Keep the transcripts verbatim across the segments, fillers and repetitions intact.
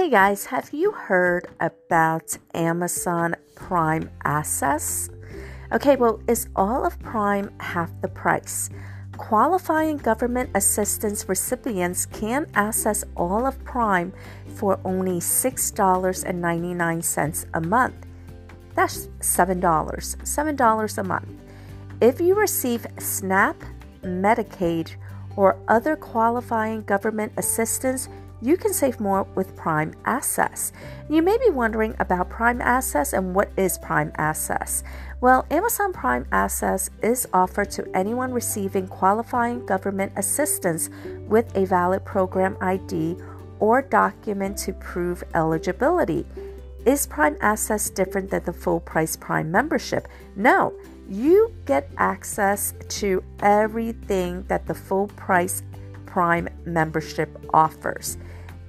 Hey guys, have you heard about Amazon Prime Access? Okay, well, is all of Prime half the price? Qualifying government assistance recipients can access all of Prime for only six dollars and ninety-nine cents a month. That's seven dollars, seven dollars a month. If you receive SNAP, Medicaid, or other qualifying government assistance, you can save more with Prime Access. You may be wondering about Prime Access and what is Prime Access. Well, Amazon Prime Access is offered to anyone receiving qualifying government assistance with a valid program I D or document to prove eligibility. Is Prime Access different than the full price Prime membership? No, you get access to everything that the full price Prime membership offers.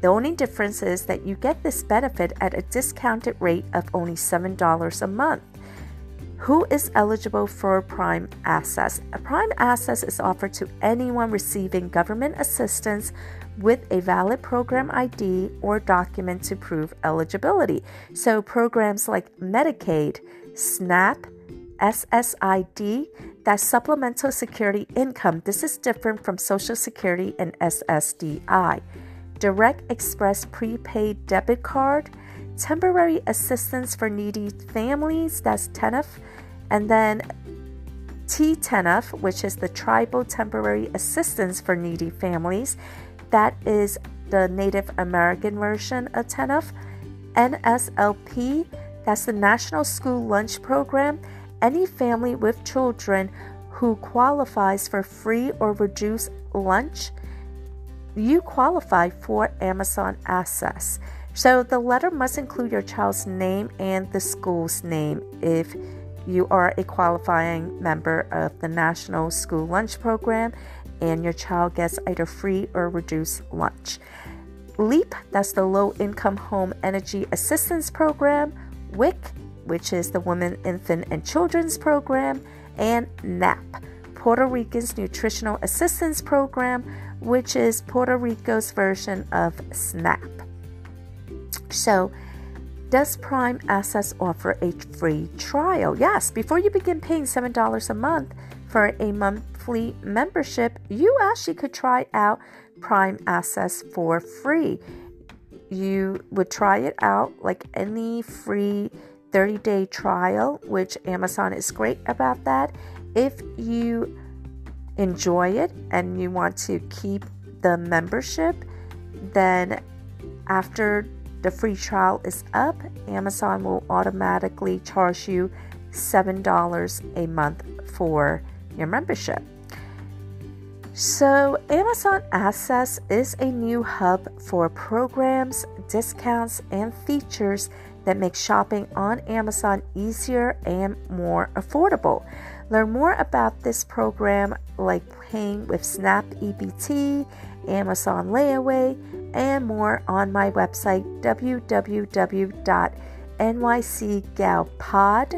The only difference is that you get this benefit at a discounted rate of only seven dollars a month. Who is eligible for Prime Access? Prime Access is offered to anyone receiving government assistance with a valid program I D or document to prove eligibility. So programs like Medicaid, SNAP, S S I D, that's Supplemental Security Income. This is different from Social Security and S S D I. Direct Express Prepaid Debit Card, Temporary Assistance for Needy Families, that's T A N F, and then T T A N F, which is the Tribal Temporary Assistance for Needy Families. That is the Native American version of T A N F. N S L P, that's the National School Lunch Program. Any family with children who qualifies for free or reduced lunch, you qualify for Amazon Access. So the letter must include your child's name and the school's name if you are a qualifying member of the National School Lunch Program and your child gets either free or reduced lunch. LEAP, that's the Low Income Home Energy Assistance Program. W I C, which is the Women, Infant, and Children's Program, and N A P, Puerto Rican's Nutritional Assistance Program, which is Puerto Rico's version of SNAP. So, does Prime Access offer a free trial? Yes, before you begin paying seven dollars a month for a monthly membership, you actually could try out Prime Access for free. You would try it out like any free thirty-day trial, which Amazon is great about that. If you enjoy it and you want to keep the membership, then after the free trial is up, Amazon will automatically charge you seven dollars a month for your membership. So Amazon Access is a new hub for programs, discounts, and features that makes shopping on Amazon easier and more affordable. Learn more about this program like paying with SNAP E B T, Amazon Layaway, and more on my website w w w dot n y c gal pod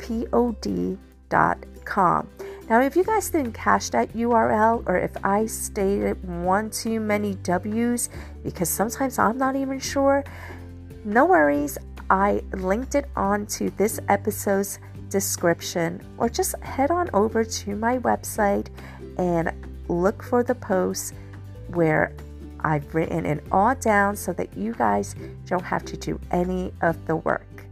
pod dot com. Now, if you guys didn't catch that U R L, or if I stated one too many W's, because sometimes I'm not even sure, no worries, I linked it onto this episode's description, or just head on over to my website and look for the post where I've written it all down so that you guys don't have to do any of the work.